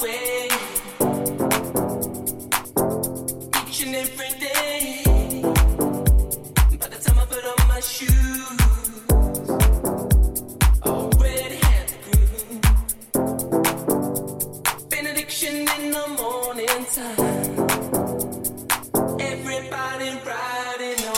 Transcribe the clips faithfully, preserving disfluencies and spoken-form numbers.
away each and every day. By the time I put on my shoes, already had the groove. Benediction in the morning time. Everybody riding on.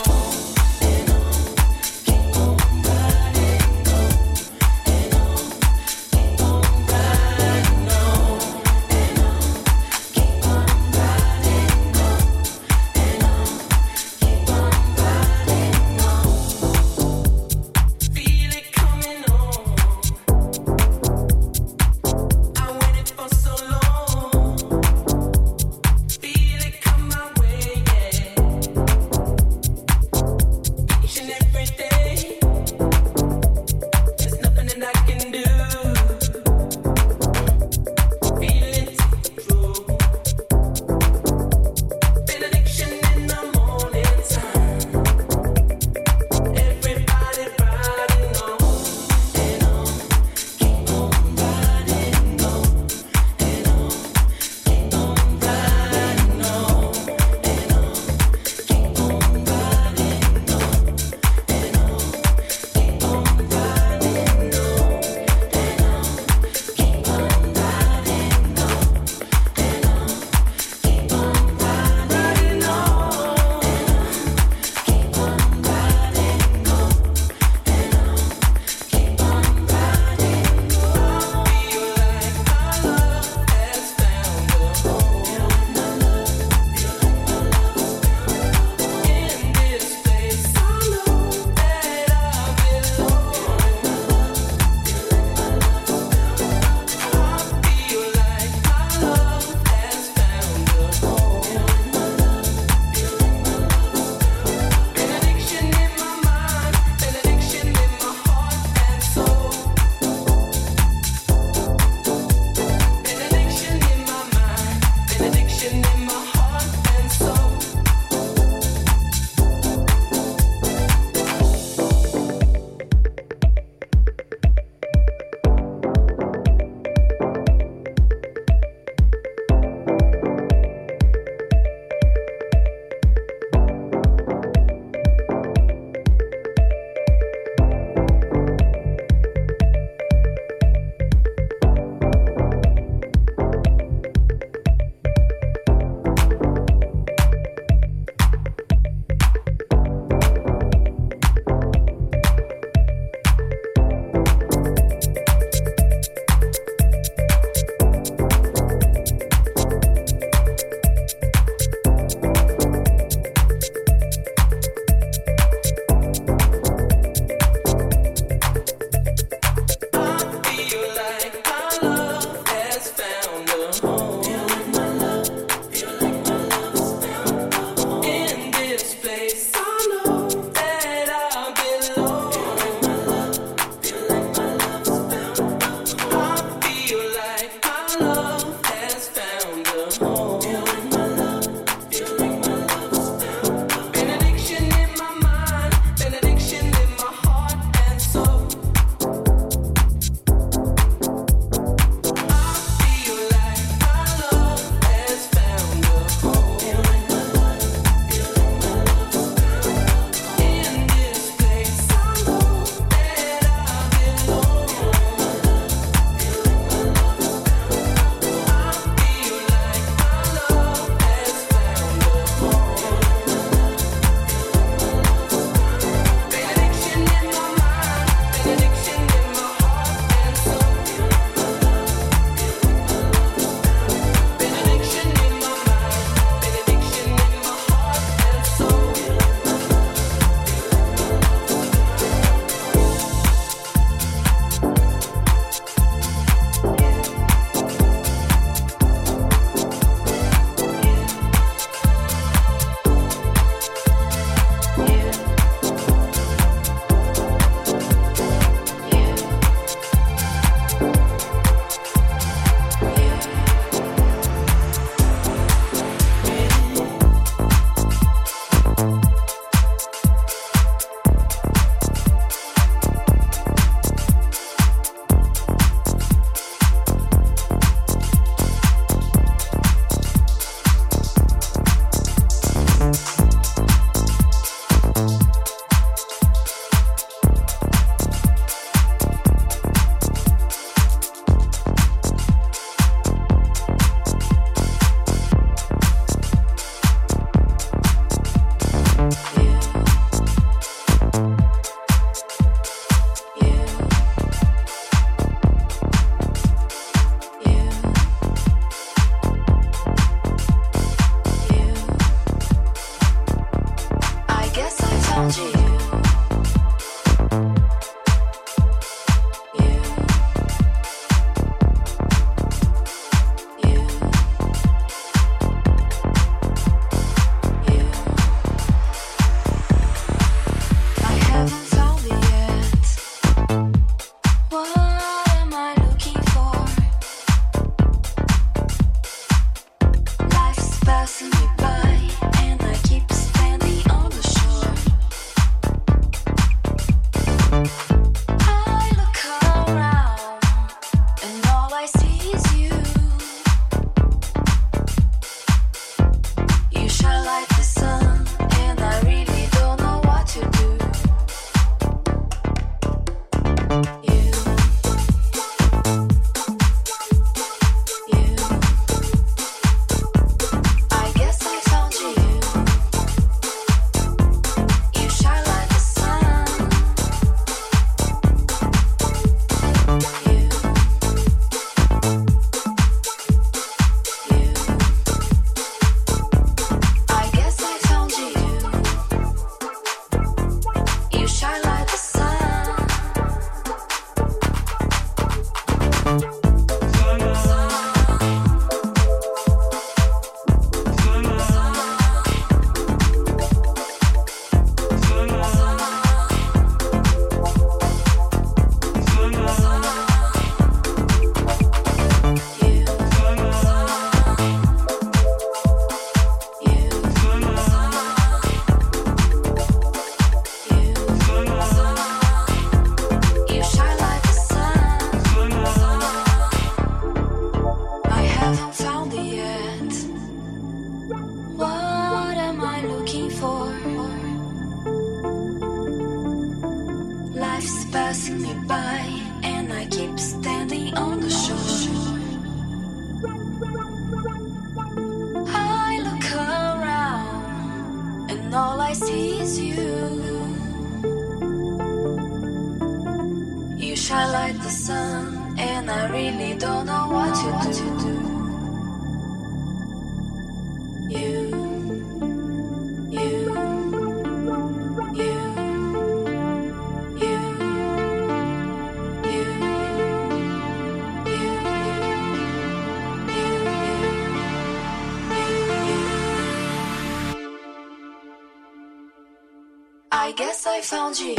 haven't found it yet. What am I looking for? Life's passing me by, and I keep standing on the shore. I look around, and all I see is you. You shine like the sun, and I really don't know what you do. You, you, you, you, you, you, you, you, you. I guess I found you.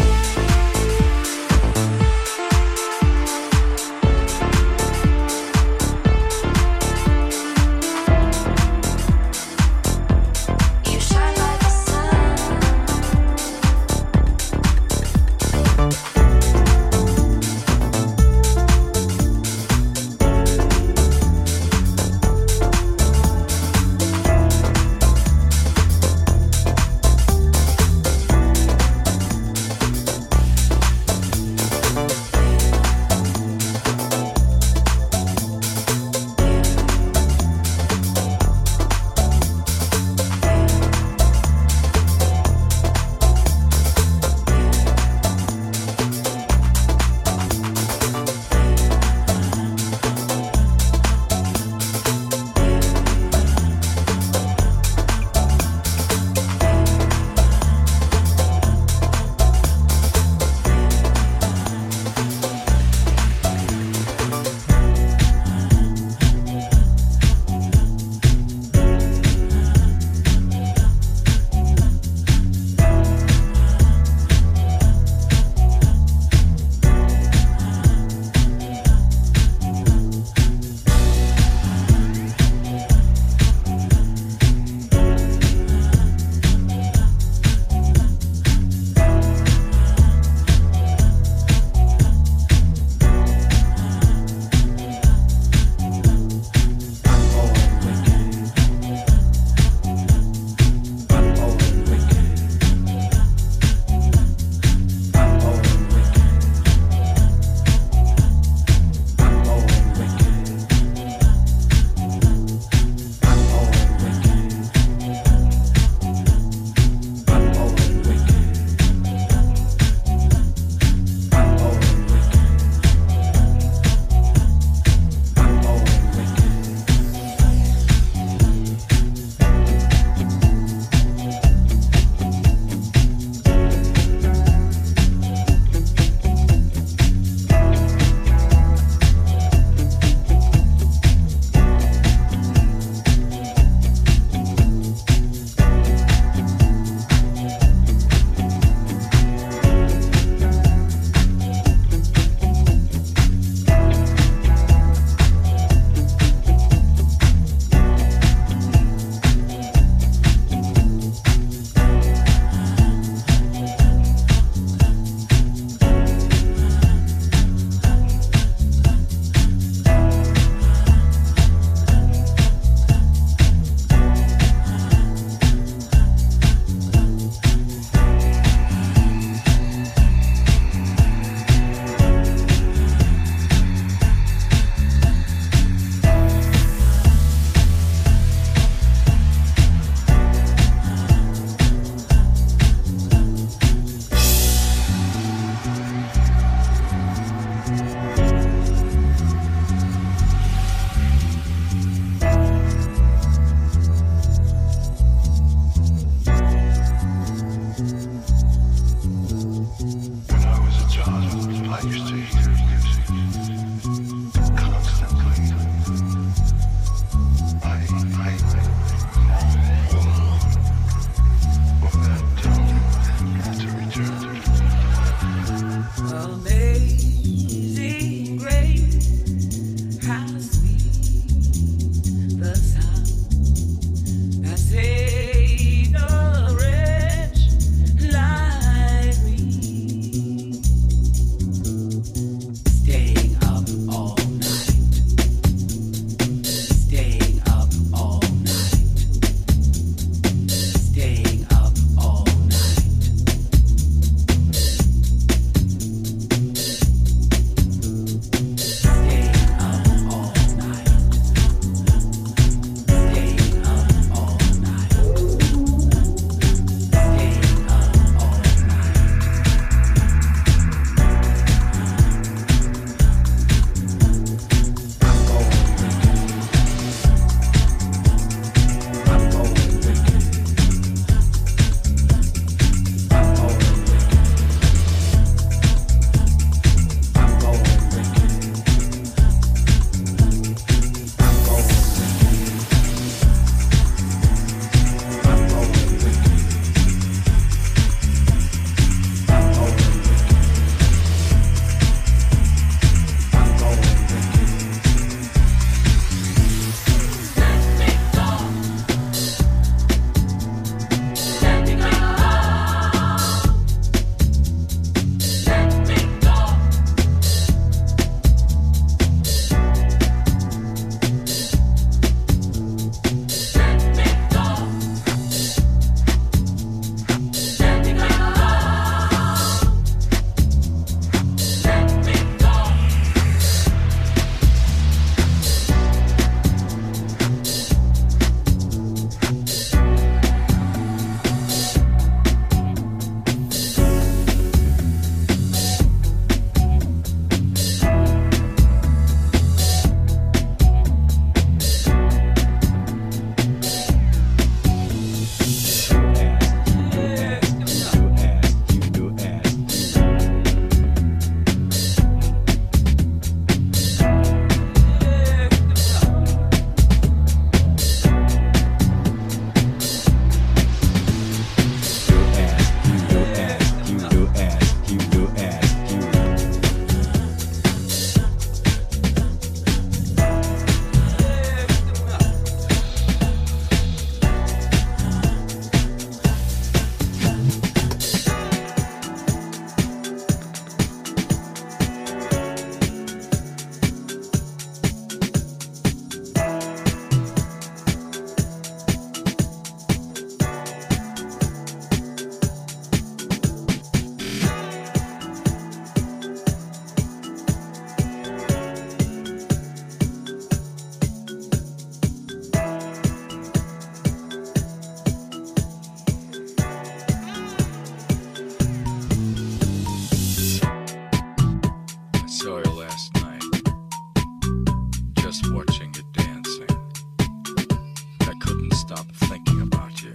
stop thinking about you.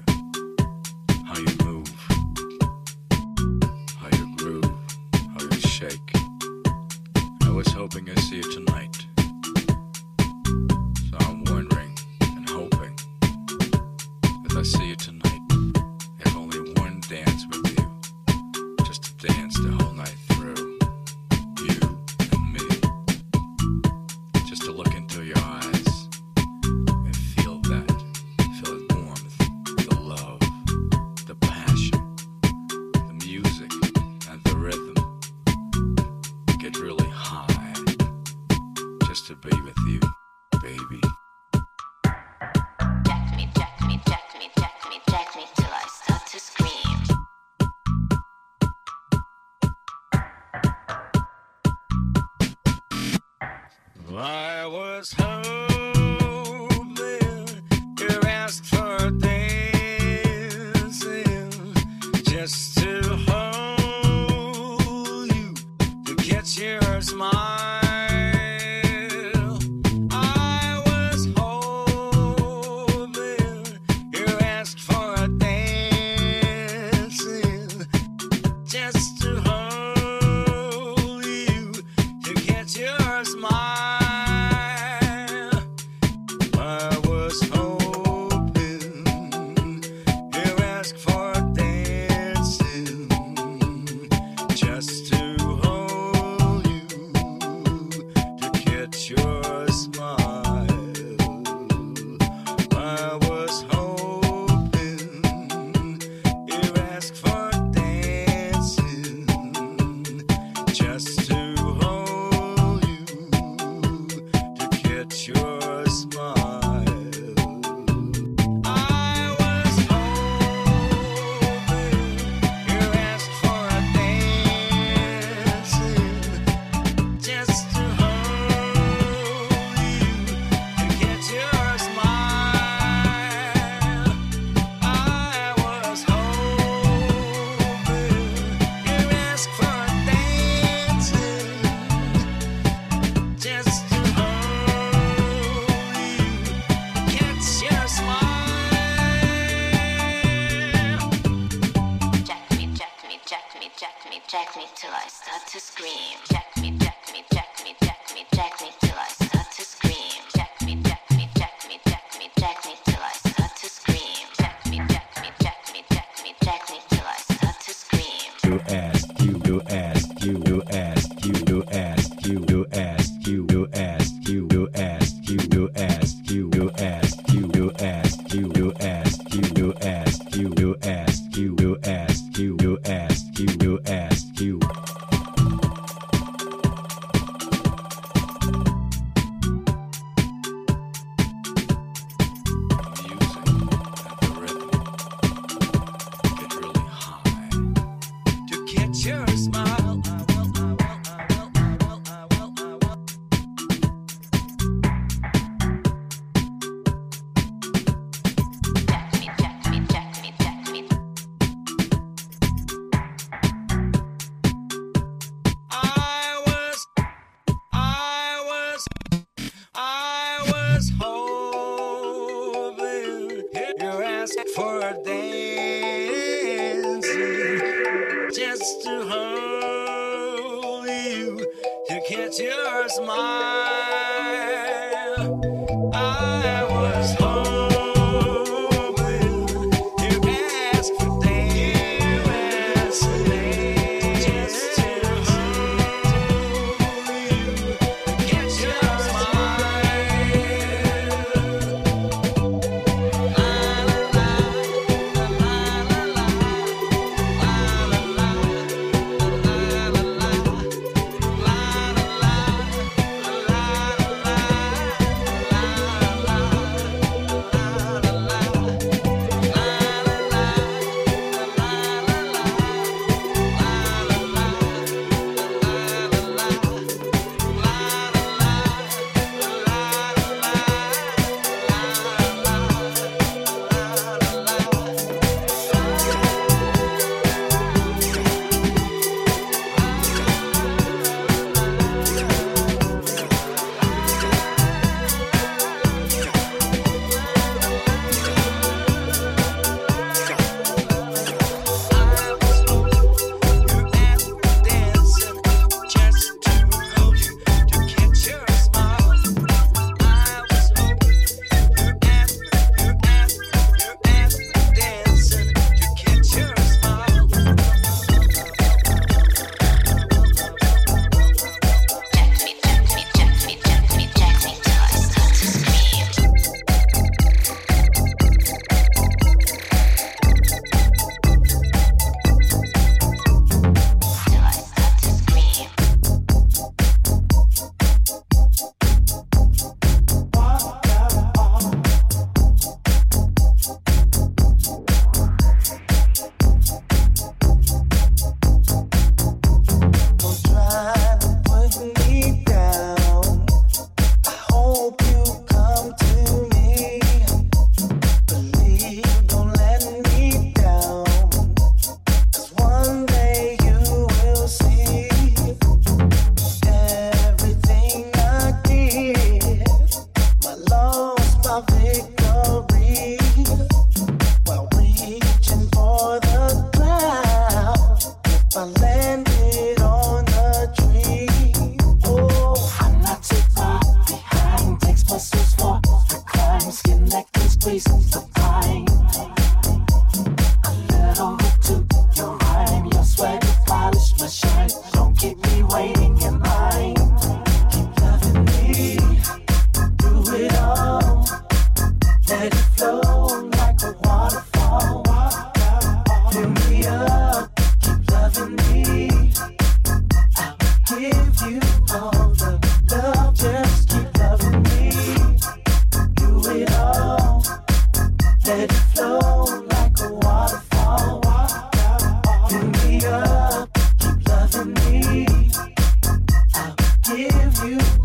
How you move, how you groove, how you shake. I was hoping I'd see you tonight. So I'm wondering and hoping that I see you tonight. If only one dance with you, just to dance the whole night through. You and me, just to look into your eyes. To be with you, baby. Jack me, jack me, jack me, jack me, jack me till I start to scream. I was hoping you asked for dancing, just to hold you, to get your smile. Jack me till I start to scream. Jack me, jack me, jack me, jack me, jack me till I start to scream. Jack me, jack me, jack me, jack me, jack me till I start to scream. Jack me, jack me, jack me, jack me, jack me till I start to scream. You asked, you, you asked, you, you asked, you, you asked, you, you asked, you, you asked, you, you asked, you, you asked, you, you asked, you, you asked, you, you asked, you, you asked, you, you asked, you, you asked, you, you asked, you, you asked. You. For a dance, just to hold you, to catch your smile. I was home.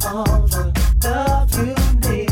All the love you need.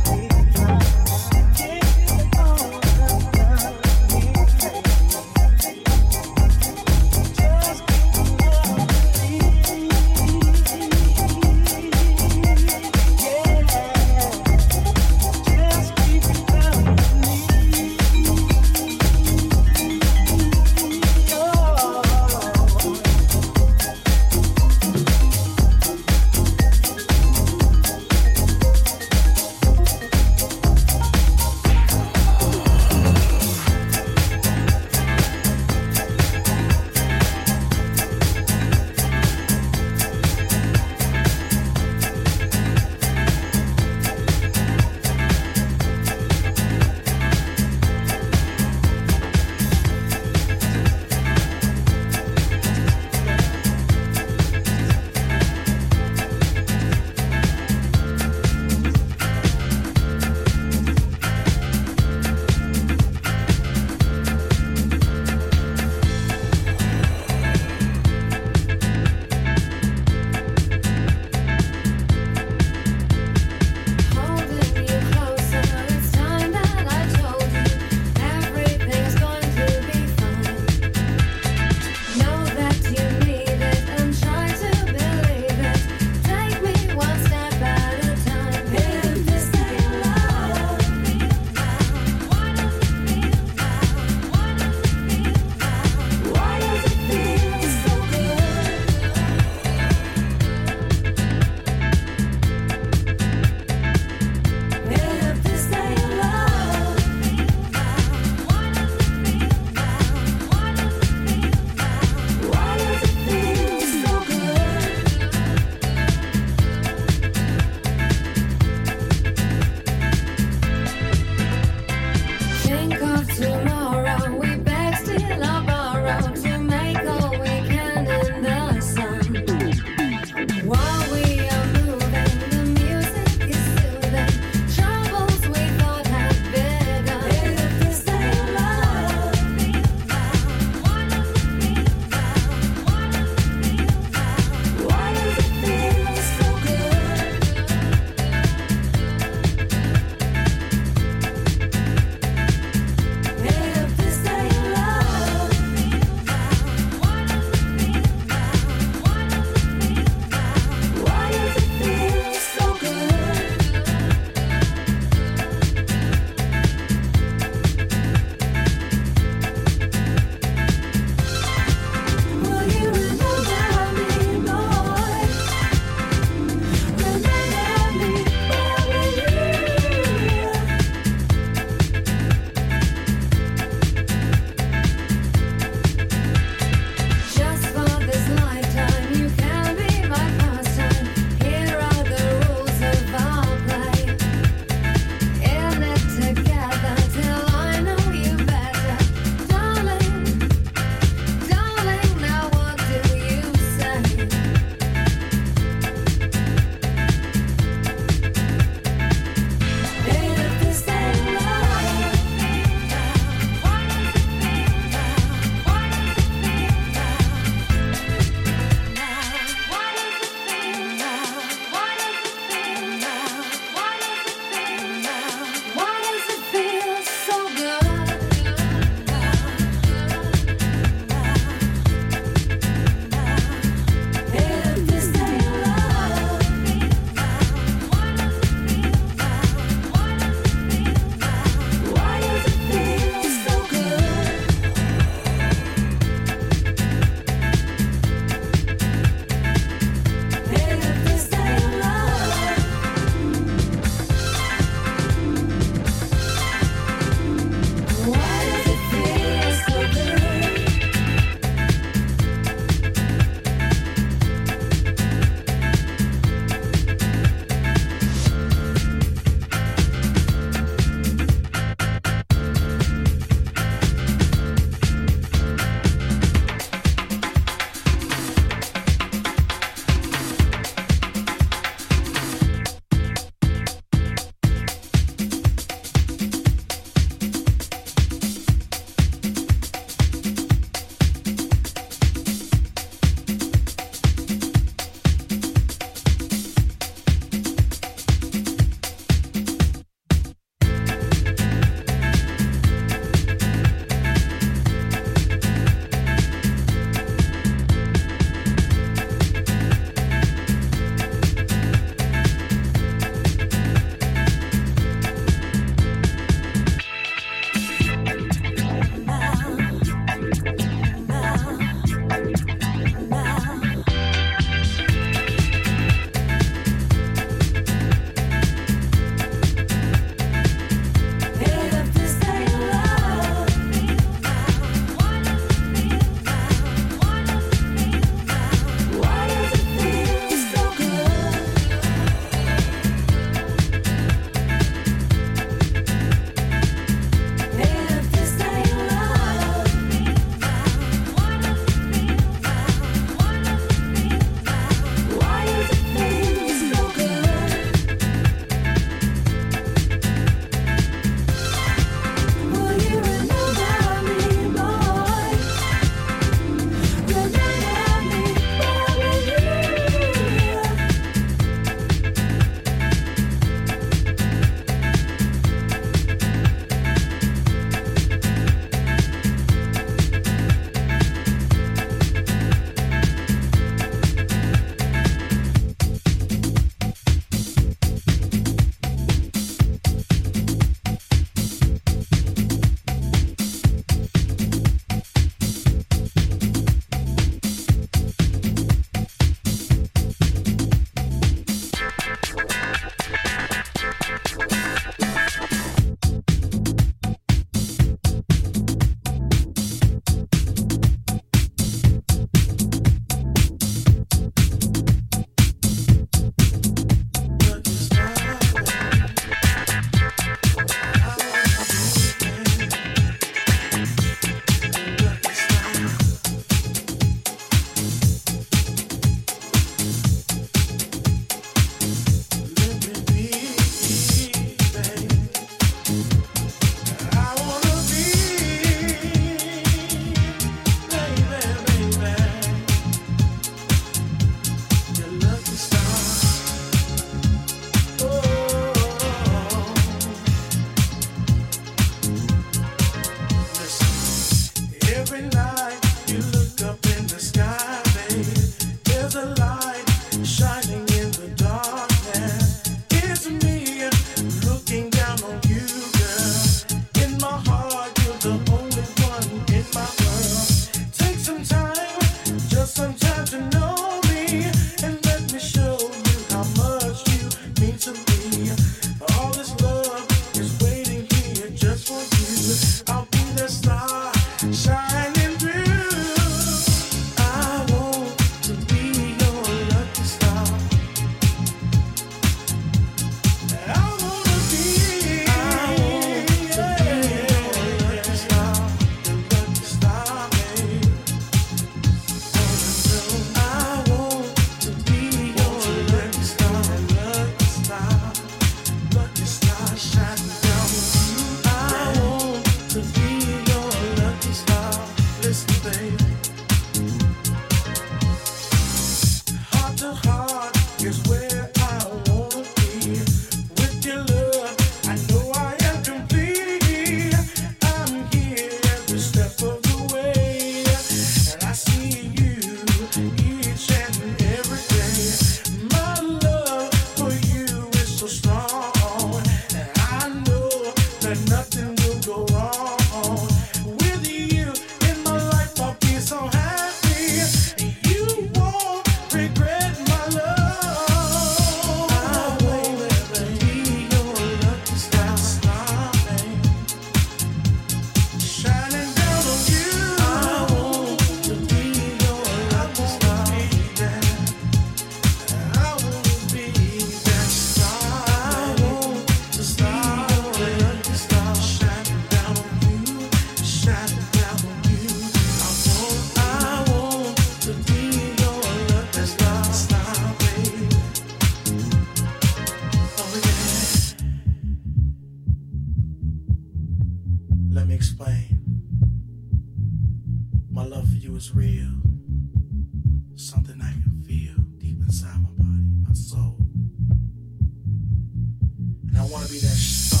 It's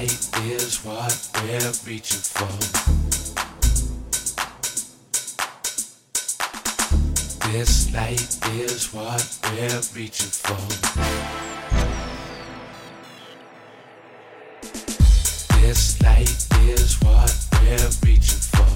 light is what we're reaching for. This light is what we're reaching for. This light is what we're reaching for.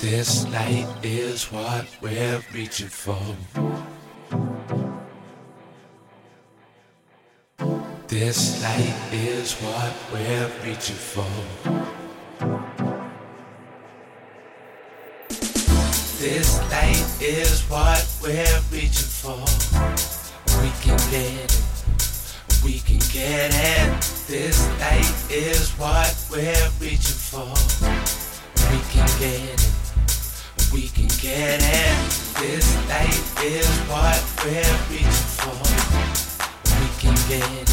This light is what we're reaching for. This light is what we're reaching for. This light is what we're reaching for. This light is what we're reaching for. This light is what we're reaching for. This light is what we're reaching for. This light is what we're reaching for. This light is what we're reaching for. We can get it, we can get it. This light is what we're reaching for. We can get it, we can get it. This light is what we're reaching for. We can get it,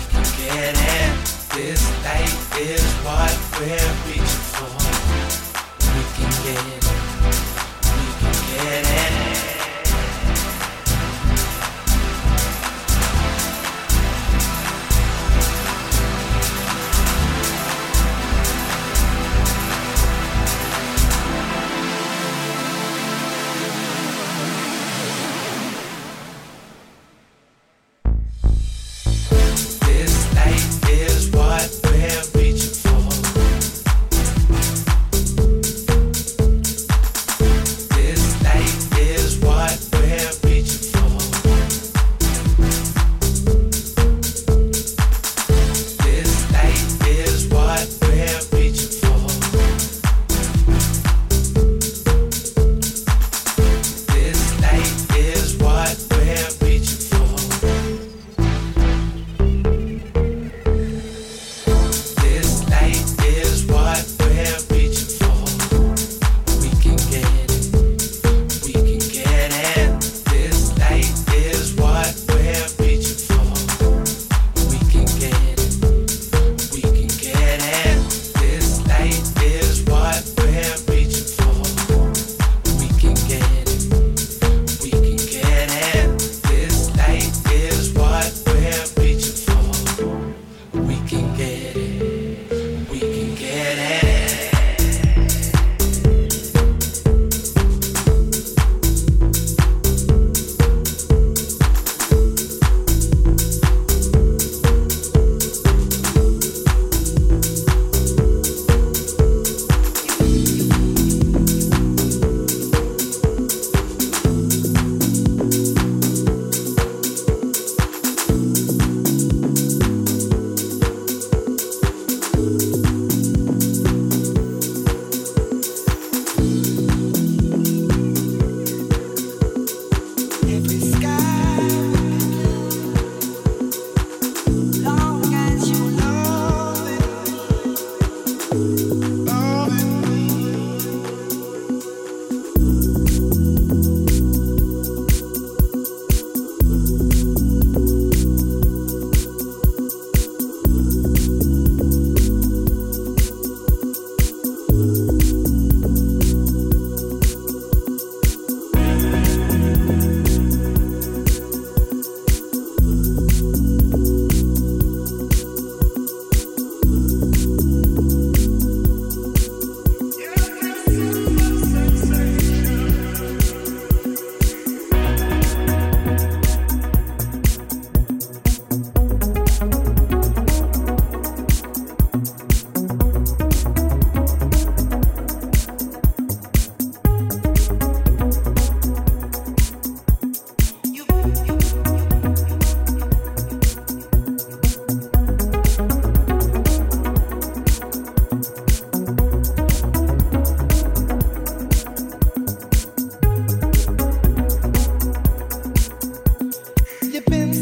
we can get it. This light is what we're reaching for. We can get it. Yeah. Is what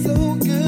so good.